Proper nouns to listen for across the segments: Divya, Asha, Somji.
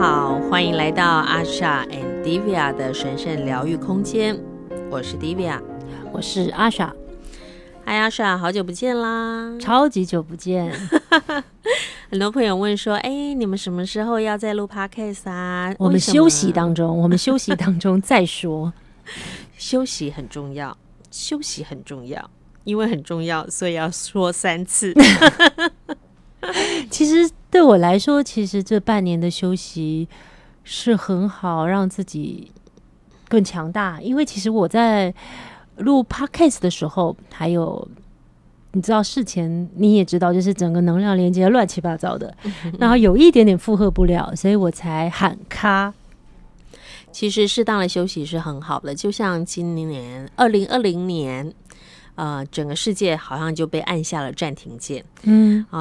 好，欢迎来到 Asha and Divya 的神圣疗愈空间。我是 Divya， 我是 Asha。嗨 Asha， 好久不见啦！超级久不见。很多朋友问说，你们什么时候要再录 podcast 啊？我们休息当中再说。休息很重要，休息很重要，因为很重要，所以要说3次。其实对我来说，其实这半年的休息是很好让自己更强大，因为其实我在录 podcast 的时候，还有你知道事前你也知道，就是整个能量连接乱七八糟的，然后有一点点负荷不了，所以我才喊卡。其实适当的休息是很好的，就像今年2020年整个世界好像就被按下了暂停键，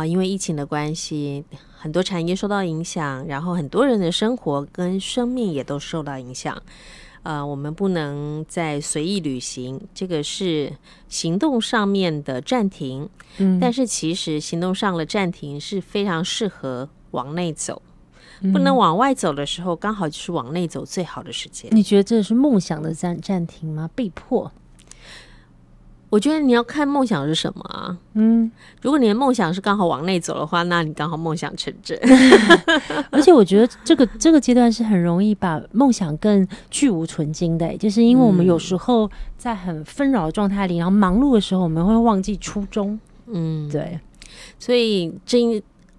因为疫情的关系，很多产业受到影响，然后很多人的生活跟生命也都受到影响。我们不能再随意旅行，这个是行动上面的暂停，但是其实行动上的暂停是非常适合往内走，不能往外走的时候，刚好就是往内走最好的时间。你觉得这是梦想的暂停吗？被迫？我觉得你要看梦想是什么啊。如果你的梦想是刚好往内走的话，那你刚好梦想成真。而且我觉得这个阶段是很容易把梦想更去无存精的，就是因为我们有时候在很纷扰的状态里，然后忙碌的时候，我们会忘记初衷。对，所以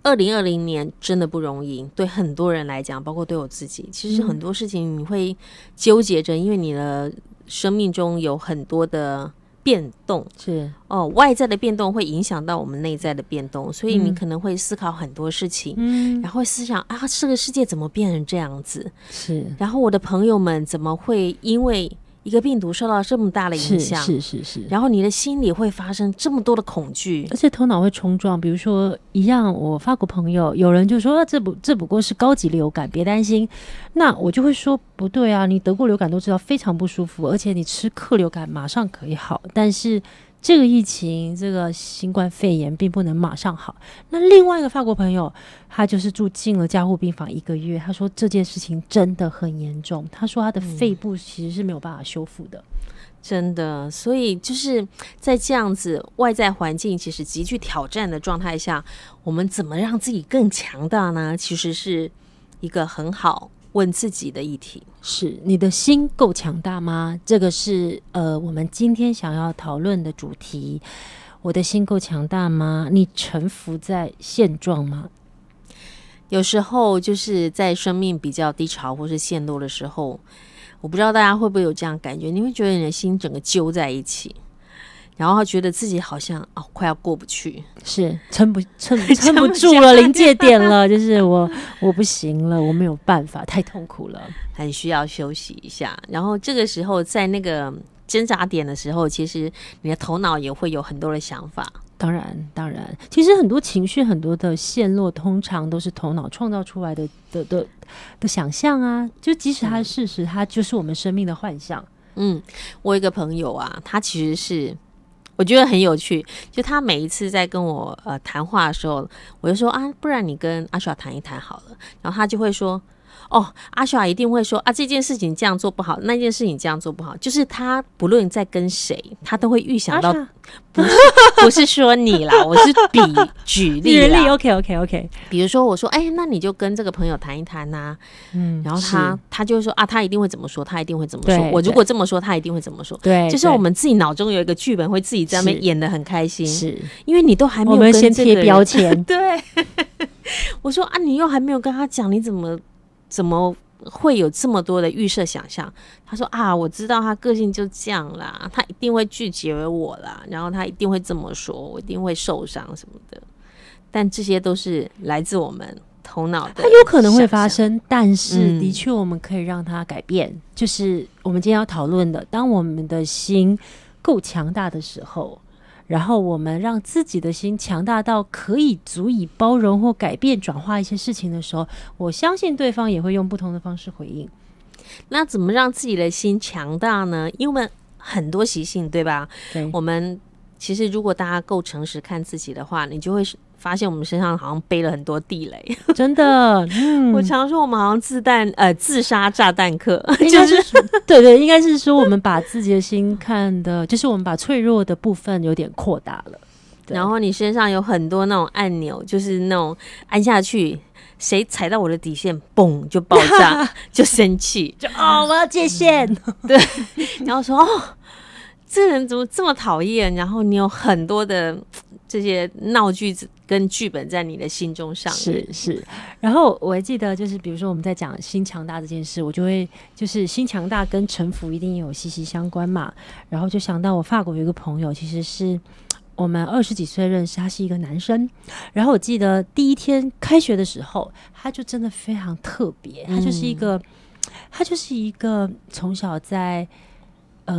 2020年真的不容易，对很多人来讲，包括对我自己，其实很多事情你会纠结着，因为你的生命中有很多的变动，是外在的变动会影响到我们内在的变动，所以你可能会思考很多事情，然后思想啊，这个世界怎么变成这样子？是，然后我的朋友们怎么会因为一个病毒受到这么大的影响？是。然后你的心里会发生这么多的恐惧，而且头脑会冲撞。比如说，一样，我法国朋友有人就说，这不过是高级流感，别担心。那我就会说，不对啊，你得过流感都知道非常不舒服，而且你吃克流感马上可以好，但是这个疫情，这个新冠肺炎并不能马上好。那另外一个法国朋友，他就是住进了加护病房1个月，他说这件事情真的很严重，他说他的肺部其实是没有办法修复的。真的，所以就是在这样子外在环境其实极具挑战的状态下，我们怎么让自己更强大呢？其实是一个很好问自己的议题。是，你的心够强大吗？这个是我们今天想要讨论的主题。我的心够强大吗？你臣服在现状吗？有时候就是在生命比较低潮或是陷落的时候，我不知道大家会不会有这样感觉，你会觉得你的心整个揪在一起，然后觉得自己好像快要过不去，是撑不住了，临界点了，就是我不行了，我没有办法，太痛苦了，很需要休息一下。然后这个时候在那个挣扎点的时候，其实你的头脑也会有很多的想法。当然，其实很多情绪，很多的陷落，通常都是头脑创造出来的想象啊，就即使它是事实，它就是我们生命的幻象。我有一个朋友啊，他其实是我觉得很有趣，就他每一次在跟我谈话的时候，我就说啊，不然你跟阿小谈一谈好了。然后他就会说，阿小一定会说啊，这件事情这样做不好，那件事情这样做不好。就是他不论在跟谁，他都会预想到，不是说你啦，我是举例 OK 比如说我说那你就跟这个朋友谈一谈啊，然后他就会说啊，他一定会怎么说，他一定会怎么说，我如果这么说，他一定会怎么说。对，就是我们自己脑中有一个剧本，会自己在那边演得很开心，是因为你都还没有跟这个人，我们先贴标签。对，我说啊，你又还没有跟他讲，你怎么会有这么多的预设想象？他说啊，我知道他个性就这样啦，他一定会拒绝我啦，然后他一定会这么说，我一定会受伤什么的。但这些都是来自我们头脑的，它有可能会发生，但是的确我们可以让它改变。就是我们今天要讨论的，当我们的心够强大的时候，然后我们让自己的心强大到可以足以包容或改变、转化一些事情的时候，我相信对方也会用不同的方式回应。那怎么让自己的心强大呢？因为很多习性，对吧？对，我们其实如果大家够诚实看自己的话，你就会发现我们身上好像背了很多地雷，真的。我常说我们好像自杀炸弹客，就是对对，应该是说我们把自己的心看的，就是我们把脆弱的部分有点扩大了。然后你身上有很多那种按钮，就是那种按下去，谁踩到我的底线，嘣就爆炸，就生气，就哦我要界限，对，然后说哦这人怎么这么讨厌？然后你有很多的这些闹剧跟剧本在你的心中上演，是是。然后我还记得，就是比如说我们在讲心强大这件事，我就会就是心强大跟臣服一定有息息相关嘛。然后就想到我法国有一个朋友，其实是。我们20几岁认识，他是一个男生。然后我记得第一天开学的时候，他就真的非常特别，他就是一个从小在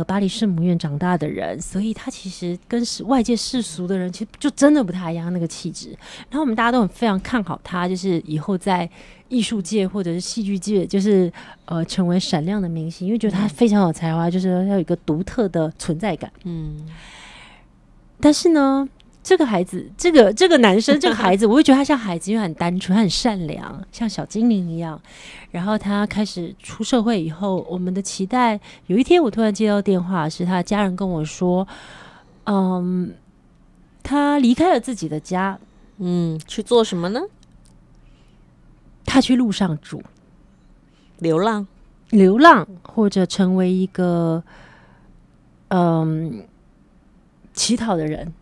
巴黎圣母院长大的人，所以他其实跟外界世俗的人其实就真的不太一样那个气质。然后我们大家都很非常看好他，就是以后在艺术界或者是戏剧界，就是成为闪亮的明星，因为觉得他非常有才华，就是要有一个独特的存在感。嗯。但是呢，这个孩子，这个男生，这个孩子，我会觉得他像孩子，因为很单纯，很善良，像小精灵一样。然后他开始出社会以后，我们的期待，有一天我突然接到电话，是他家人跟我说，他离开了自己的家，去做什么呢？他去路上住，流浪，或者成为一个，乞讨的人，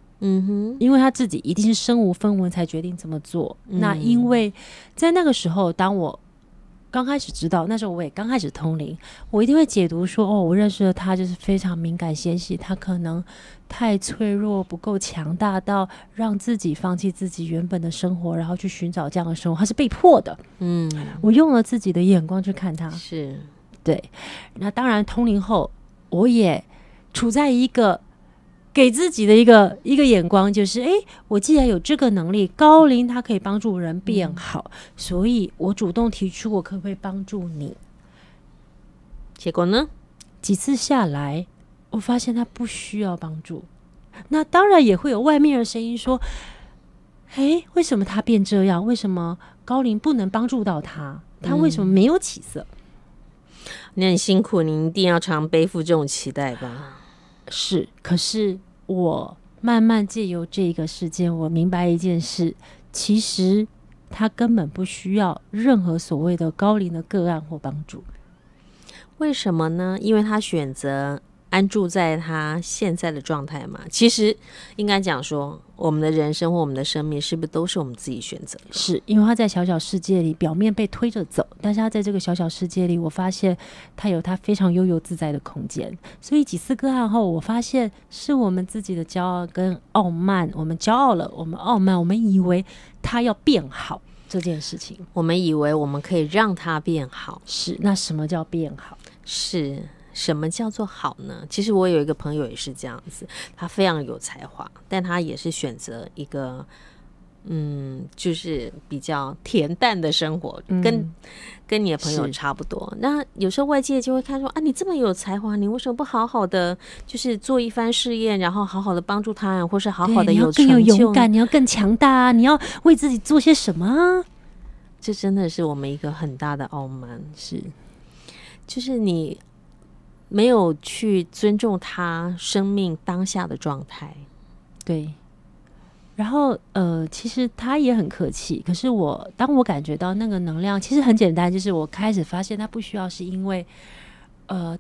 因为他自己一定是身无分文才决定这么做。那因为在那个时候，当我刚开始知道，那时候我也刚开始通灵，我一定会解读说，哦，我认识了他就是非常敏感纤细，他可能太脆弱，不够强大到让自己放弃自己原本的生活，然后去寻找这样的生活，他是被迫的。我用了自己的眼光去看他，是对。那当然，通灵后我也处在一个。给自己的一个眼光就是，我既然有这个能力，高龄它可以帮助人变好，所以我主动提出我可不可以帮助你。结果呢，几次下来，我发现他不需要帮助。那当然也会有外面的声音说：“为什么他变这样？为什么高龄不能帮助到他？他为什么没有起色？”你很辛苦，你一定要常背负这种期待吧。是，可是我慢慢借由这个事件，我明白一件事，其实他根本不需要任何所谓的高龄的个案或帮助。为什么呢？因为他选择安住在他现在的状态嘛。其实应该讲说，我们的人生或我们的生命是不是都是我们自己选择的？是，因为他在小小世界里表面被推着走，但是他在这个小小世界里，我发现他有他非常悠游自在的空间。所以几次个案后，我发现是我们自己的骄傲跟傲慢，我们骄傲了，我们傲慢，我们以为他要变好这件事情，我们以为我们可以让他变好。是，那什么叫变好？是什么叫做好呢？其实我有一个朋友也是这样子，他非常有才华，但他也是选择一个就是比较恬淡的生活，跟你的朋友差不多。那有时候外界就会看说，啊，你这么有才华，你为什么不好好的就是做一番事业，然后好好的帮助他人，或是好好的有成就？你要更有勇敢，你要更强大啊，你要为自己做些什么啊？这真的是我们一个很大的傲慢，是，就是你没有去尊重他生命当下的状态。对。然后其实他也很客气，可是当我感觉到那个能量，其实很简单，就是我开始发现他不需要，是因为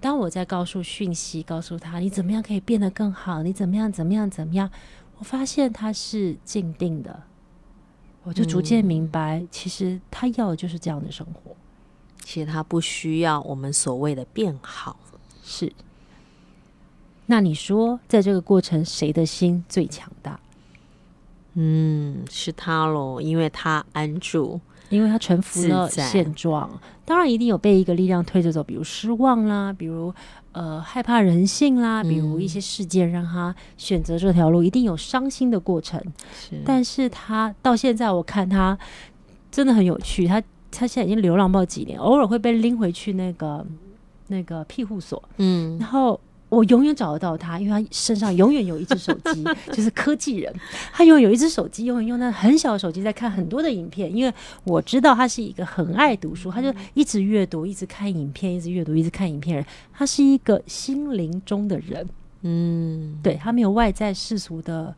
当我在告诉他你怎么样可以变得更好，你怎么样，我发现他是静定的，我就逐渐明白，其实他要的就是这样的生活，其实他不需要我们所谓的变好。是，那你说在这个过程谁的心最强大？是他咯，因为他安住，因为他臣服了现状。当然一定有被一个力量推着走，比如失望啦，比如害怕人性啦，比如一些事件让他选择这条路，一定有伤心的过程。是，但是他到现在我看他真的很有趣，他现在已经流浪到几年，偶尔会被拎回去那个庇护所，然后我永远找得到他，因为他身上永远有一只手机就是科技人，他永远有一只手机，永远用那很小的手机在看很多的影片，因为我知道他是一个很爱读书，他就一直阅读，一直看影片，一直阅读，一直看影片的人，他是一个心灵中的人，嗯，对，他没有外在世俗的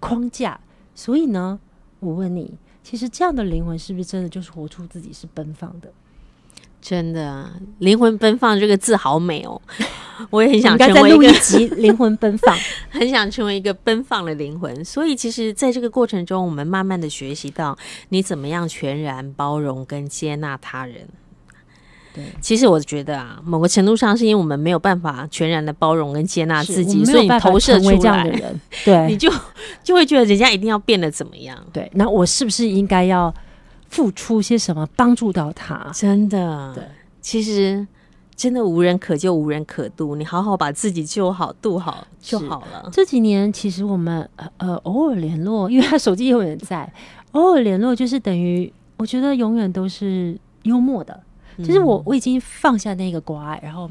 框架。所以呢，我问你，其实这样的灵魂是不是真的就是活出自己，是奔放的？真的，灵魂奔放这个字好美哦！我也很想成为一个灵魂奔放，很想成为一个奔放的灵魂。所以其实在这个过程中，我们慢慢的学习到你怎么样全然包容跟接纳他人。对，其实我觉得啊，某个程度上是因为我们没有办法全然的包容跟接纳自己，所以你投射出来这样的人，对，你就会觉得人家一定要变得怎么样？对，那我是不是应该要付出些什么帮助到他？真的，对，其实真的无人可救，无人可渡，你好好把自己救好、渡好就好了。这几年其实我们偶尔联络，因为他手机永远在，偶尔联络就是等于我觉得永远都是幽默的。其实我已经放下那个关爱，然后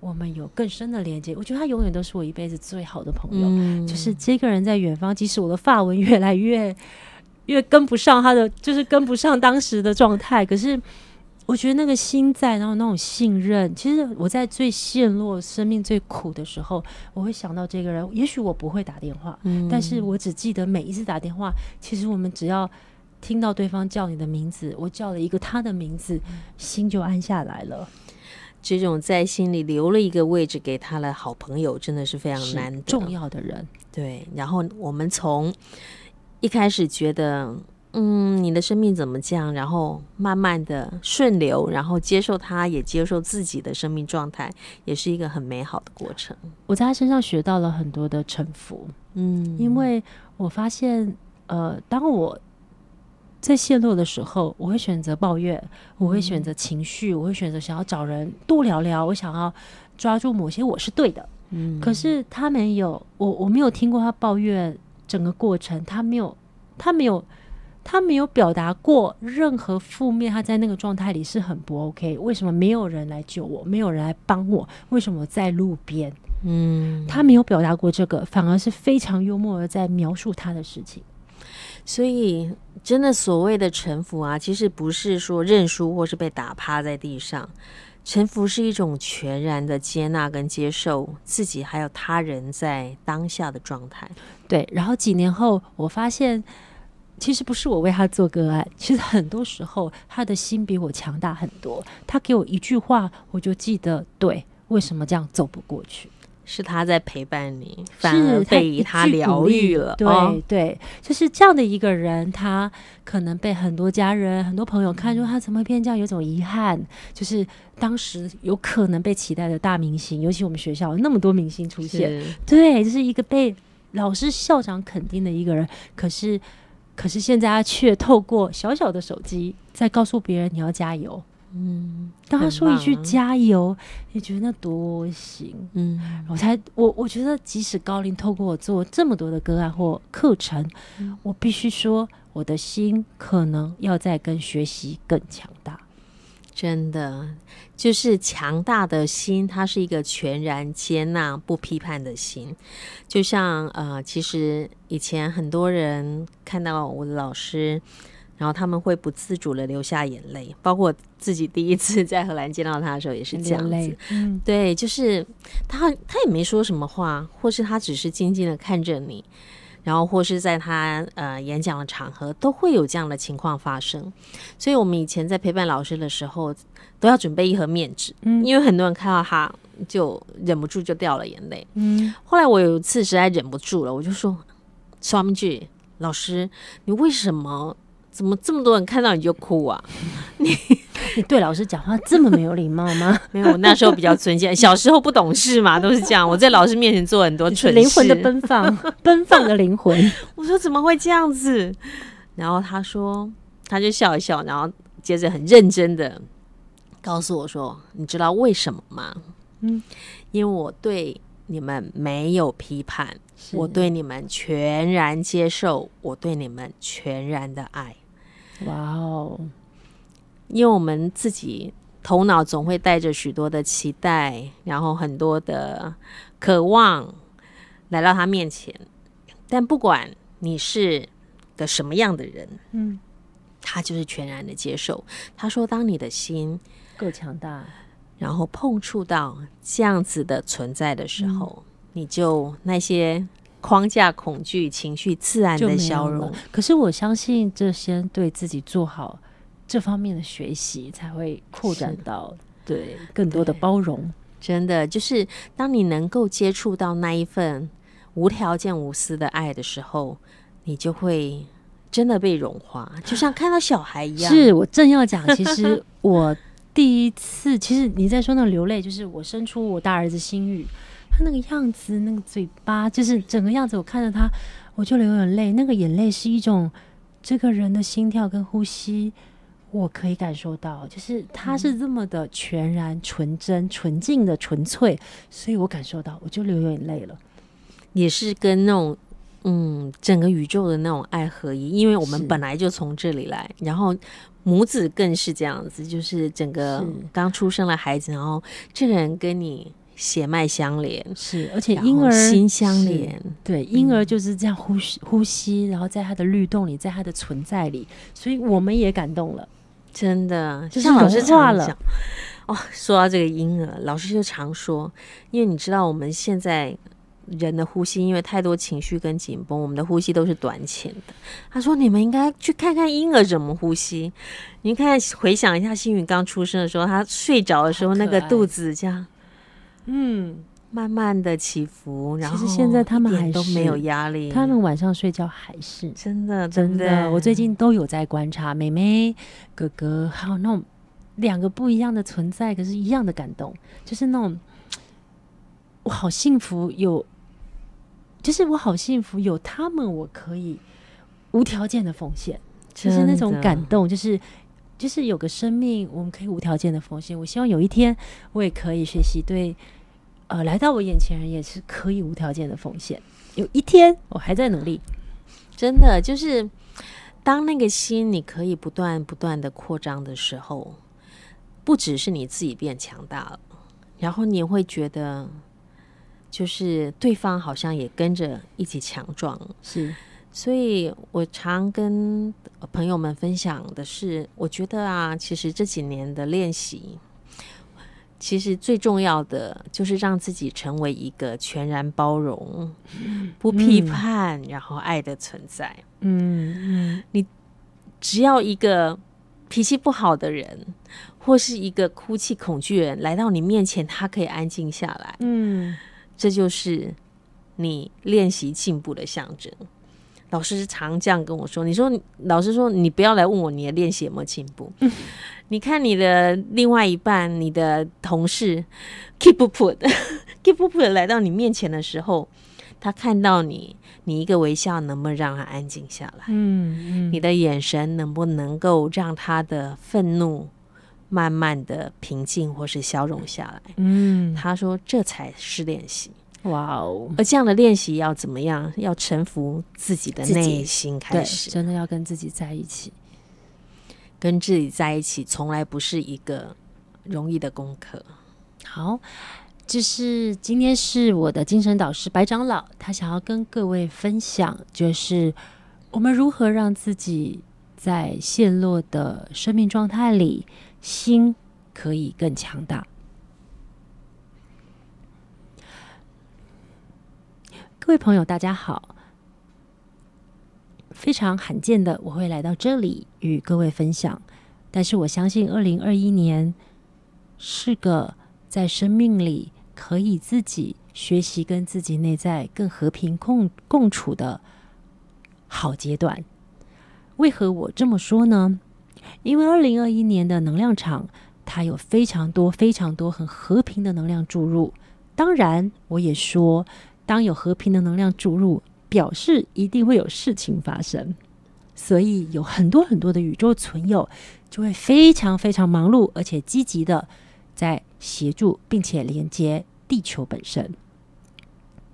我们有更深的连接。我觉得他永远都是我一辈子最好的朋友，就是这个人在远方，即使我的法文越来越跟不上他的，就是跟不上当时的状态，可是我觉得那个心在，然后那种信任，其实我在最陷落、生命最苦的时候，我会想到这个人。也许我不会打电话，但是我只记得每一次打电话，其实我们只要听到对方叫你的名字，我叫了一个他的名字，心就安下来了。这种在心里留了一个位置给他的好朋友，真的是非常难得，重要的人。对，然后我们从一开始觉得你的生命怎么这样，然后慢慢的顺流，然后接受他，也接受自己的生命状态，也是一个很美好的过程。我在他身上学到了很多的臣服，因为我发现当我在陷落的时候，我会选择抱怨，我会选择情绪，我会选择想要找人多聊聊，我想要抓住某些我是对的，可是他没有，我没有听过他抱怨整个过程，他没有表达过任何负面，他在那个状态里是很不 OK。 为什么没有人来救我，没有人来帮我，为什么我在路边？他没有表达过这个，反而是非常幽默的在描述他的事情。所以真的所谓的臣服啊，其实不是说认输或是被打趴在地上，臣服是一种全然的接纳跟接受自己还有他人在当下的状态。对，然后几年后我发现其实不是我为他做个案，其实很多时候他的心比我强大很多，他给我一句话我就记得，对，为什么这样走不过去，是他在陪伴你，反而被他疗愈了。对，对，就是这样的一个人，他可能被很多家人、很多朋友看出他怎么会变这样，有种遗憾，就是当时有可能被期待的大明星，尤其我们学校有那么多明星出现，对，就是一个被老师、校长肯定的一个人，可是现在他却透过小小的手机在告诉别人你要加油。当他说一句加油，你觉得那多行。我觉得即使高龄透过我做这么多的个案或课程，我必须说我的心可能要再跟学习更强大。真的，就是强大的心，它是一个全然接纳不批判的心。就像其实以前很多人看到我的老师，然后他们会不自主的流下眼泪，包括我自己第一次在荷兰见到他的时候也是这样子。对，就是他也没说什么话，或是他只是静静的看着你，然后或是在他演讲的场合都会有这样的情况发生。所以我们以前在陪伴老师的时候都要准备一盒面纸，因为很多人看到他就忍不住就掉了眼泪。后来我有一次实在忍不住了，我就说 Somji 老师，你为什么怎么这么多人看到你就哭啊？你对老师讲话这么没有礼貌吗？没有，我那时候比较纯洁，小时候不懂事嘛，都是这样。我在老师面前做很多蠢事，灵魂的奔放，奔放的灵魂。我说怎么会这样子？然后他说，他就笑一笑，然后接着很认真的告诉我说：“你知道为什么吗？因为我对你们没有批判，我对你们全然接受，我对你们全然的爱。”哇哦！因为我们自己头脑总会带着许多的期待，然后很多的渴望来到他面前。但不管你是个什么样的人，嗯，他就是全然的接受。他说当你的心够强大，然后碰触到这样子的存在的时候，你就那些框架、恐惧、情绪自然的消融。可是我相信这些对自己做好这方面的学习，才会扩展到对更多的包容。真的，就是当你能够接触到那一份无条件无私的爱的时候，你就会真的被融化，就像看到小孩一样。是，我正要讲，其实我第一次其实你在说那个流泪，就是我生出我大儿子心语，他那个样子，那个嘴巴，就是整个样子，我看着他我就流眼泪。那个眼泪是一种这个人的心跳跟呼吸，我可以感受到，就是他是这么的全然纯真、纯净的纯粹，所以我感受到我就流眼泪了。也是跟那种整个宇宙的那种爱合一，因为我们本来就从这里来，然后母子更是这样子，就是整个刚出生的孩子，然后这个人跟你血脉相连，是，而且婴儿心相连，对，婴儿就是这样呼吸，然后在他的律动里，在他的存在里，所以我们也感动了，真的，就像老师常讲了哦。说到这个婴儿，老师就常说，因为你知道我们现在人的呼吸因为太多情绪跟紧绷，我们的呼吸都是短浅的。他说你们应该去看看婴儿怎么呼吸，你看回想一下星宇刚出生的时候，他睡着的时候那个肚子这样慢慢的起伏，然后其实现在他们还是都没有压力，他们晚上睡觉还是真的，我最近都有在观察妹妹哥哥，还有那种两个不一样的存在，可是一样的感动，就是那种我好幸福有，就是我好幸福有他们，我可以无条件的奉献，就是那种感动，就是有个生命我们可以无条件的奉献。我希望有一天我也可以学习对来到我眼前人也是可以无条件的奉献，有一天我还在努力。真的，就是当那个心你可以不断的扩张的时候，不只是你自己变强大了，然后你会觉得就是对方好像也跟着一起强壮。是，所以我常跟朋友们分享的是，我觉得啊，其实这几年的练习，其实最重要的就是让自己成为一个全然包容、不批判，然后爱的存在。你只要一个脾气不好的人，或是一个哭泣恐惧人来到你面前，他可以安静下来，这就是你练习进步的象征。老师常这样跟我说，老师说你不要来问我你的练习有没有进步，你看你的另外一半、你的同事 keep up 来到你面前的时候，他看到你一个微笑能不能让他安静下来，你的眼神能不能够让他的愤怒慢慢的平静或是消融下来。他说这才是练习。哇哦！而这样的练习要怎么样？要臣服自己的内心开始，真的要跟自己在一起。跟自己在一起从来不是一个容易的功课。好，就是今天是我的精神导师白长老，他想要跟各位分享，就是我们如何让自己在陷落的生命状态里，心可以更强大。各位朋友大家好，非常罕见的我会来到这里与各位分享，但是我相信2021年是个在生命里可以自己学习跟自己内在更和平 共处的好阶段。为何我这么说呢？因为2021年的能量场，它有非常多非常多很和平的能量注入。当然我也说，当有和平的能量注入，表示一定会有事情发生，所以有很多很多的宇宙存有就会非常非常忙碌，而且积极的在协助并且连接地球本身。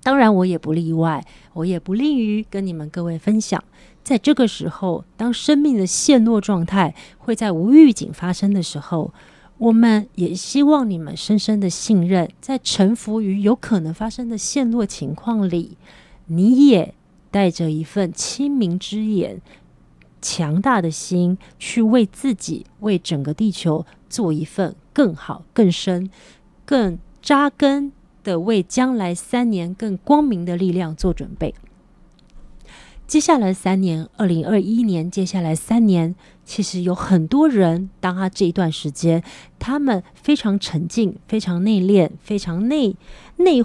当然我也不例外，我也不吝于跟你们各位分享，在这个时候，当生命的陷落状态会在无预警发生的时候，我们也希望你们深深的信任，在臣服于有可能发生的陷落情况里，你也带着一份清明之眼、强大的心，去为自己、为整个地球做一份更好、更深、更扎根的为将来3年更光明的力量做准备。接下来3年，2021年接下来3年，其实有很多人，当他这一段时间，他们非常沉静、非常内敛、非常内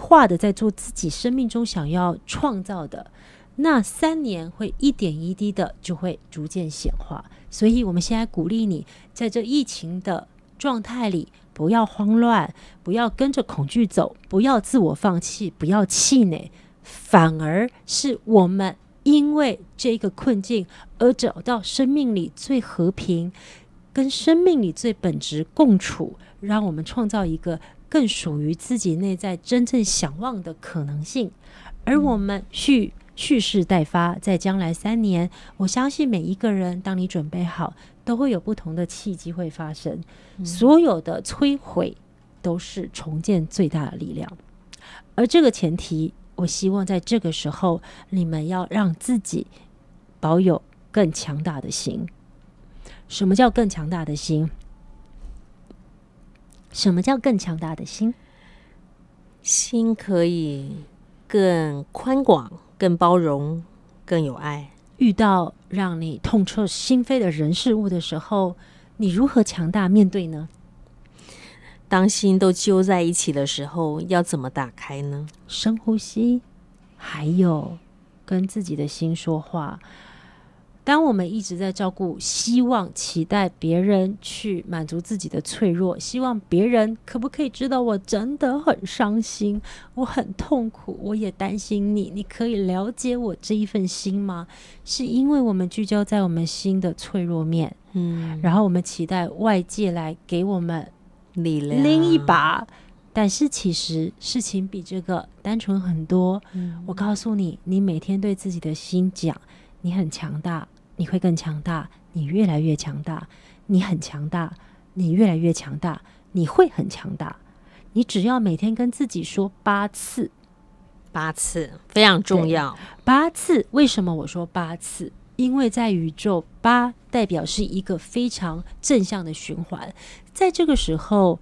化的在做自己生命中想要创造的。那3年会一点一滴的就会逐渐显化，所以我们现在鼓励你，在这疫情的状态里，不要慌乱，不要跟着恐惧走，不要自我放弃，不要气馁，反而是我们因为这个困境而找到生命里最和平，跟生命里最本质共处，让我们创造一个更属于自己内在真正想望的可能性。而我们去蓄势待发，在将来3年，我相信每一个人，当你准备好，都会有不同的契机会发生。所有的摧毁都是重建最大的力量。而这个前提，我希望在这个时候，你们要让自己保有更强大的心。什么叫更强大的心？什么叫更强大的心？心可以更宽广，更包容，更有爱。遇到让你痛彻心扉的人事物的时候，你如何强大面对呢？当心都揪在一起的时候，要怎么打开呢？深呼吸，还有跟自己的心说话。当我们一直在照顾、希望、期待别人去满足自己的脆弱，希望别人可不可以知道我真的很伤心，我很痛苦，我也担心你，你可以了解我这一份心吗？是因为我们聚焦在我们心的脆弱面，然后我们期待外界来给我们力量拎一把，但是其实事情比这个单纯很多。我告诉你，你每天对自己的心讲，你很强大，你会更强大，你越来越强大，你很强大，你越来越强大，你会很强大。你只要每天跟自己说8次，8次非常重要。8次，为什么我说8次？因为在宇宙，8代表是一个非常正向的循环。在这个时候，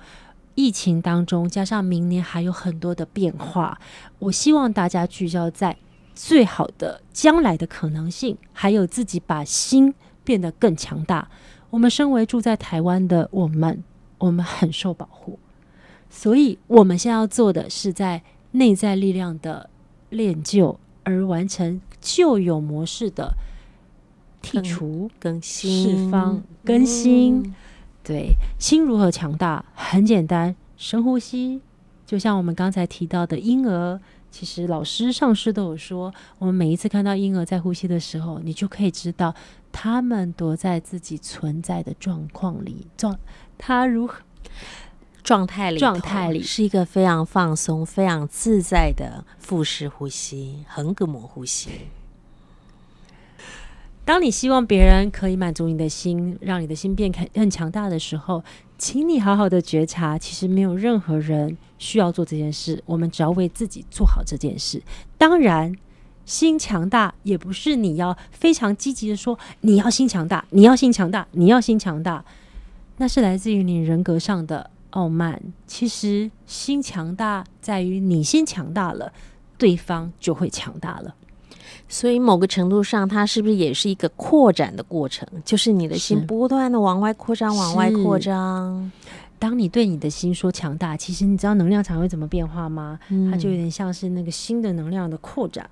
疫情当中，加上明年还有很多的变化，我希望大家聚焦在最好的将来的可能性，还有自己把心变得更强大。我们身为住在台湾的我们很受保护，所以我们现在要做的是在内在力量的练就，而完成旧有模式的剔除、更新、释放、更新。对，心如何强大？很简单，深呼吸。就像我们刚才提到的婴儿，其实老师、上师都有说，我们每一次看到婴儿在呼吸的时候，你就可以知道他们躲在自己存在的状况里，他如何状态里是一个非常放松、非常自在的腹式呼吸、横膈膜呼吸。当你希望别人可以满足你的心，让你的心变更强大的时候，请你好好的觉察，其实没有任何人需要做这件事，我们只要为自己做好这件事。当然，心强大也不是你要非常积极的说你要心强大，你要心强大，你要心强大，那是来自于你人格上的傲慢。其实心强大在于你先强大了，对方就会强大了。所以某个程度上，它是不是也是一个扩展的过程？就是你的心不断的往外扩张，往外扩张。当你对你的心说强大，其实你知道能量场会怎么变化吗？它就有点像是那个新的能量的扩展。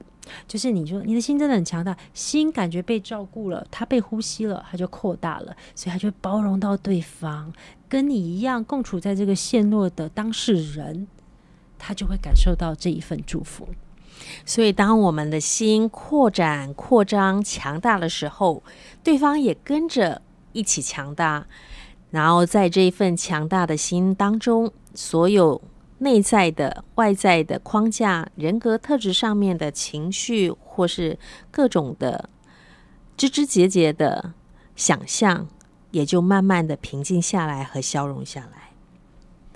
就是你说你的心真的很强大，心感觉被照顾了，它被呼吸了，它就扩大了，所以它就包容到对方，跟你一样共处在这个陷落的当事人，他就会感受到这一份祝福。所以当我们的心扩展、扩张、强大的时候，对方也跟着一起强大，然后在这一份强大的心当中，所有内在的、外在的框架、人格特质上面的情绪，或是各种的枝枝节节的想象，也就慢慢的平静下来和消融下来。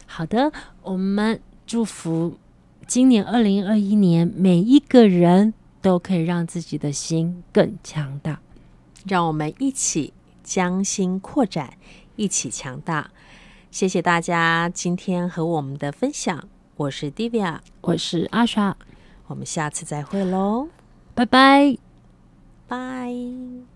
好的，我们祝福今年2021年每一个人都可以让自己的心更强大。让我们一起将心扩展，一起强大。谢谢大家今天和我们的分享。我是 Divya， 我是 Asha， 我们下次再会咯，拜拜拜。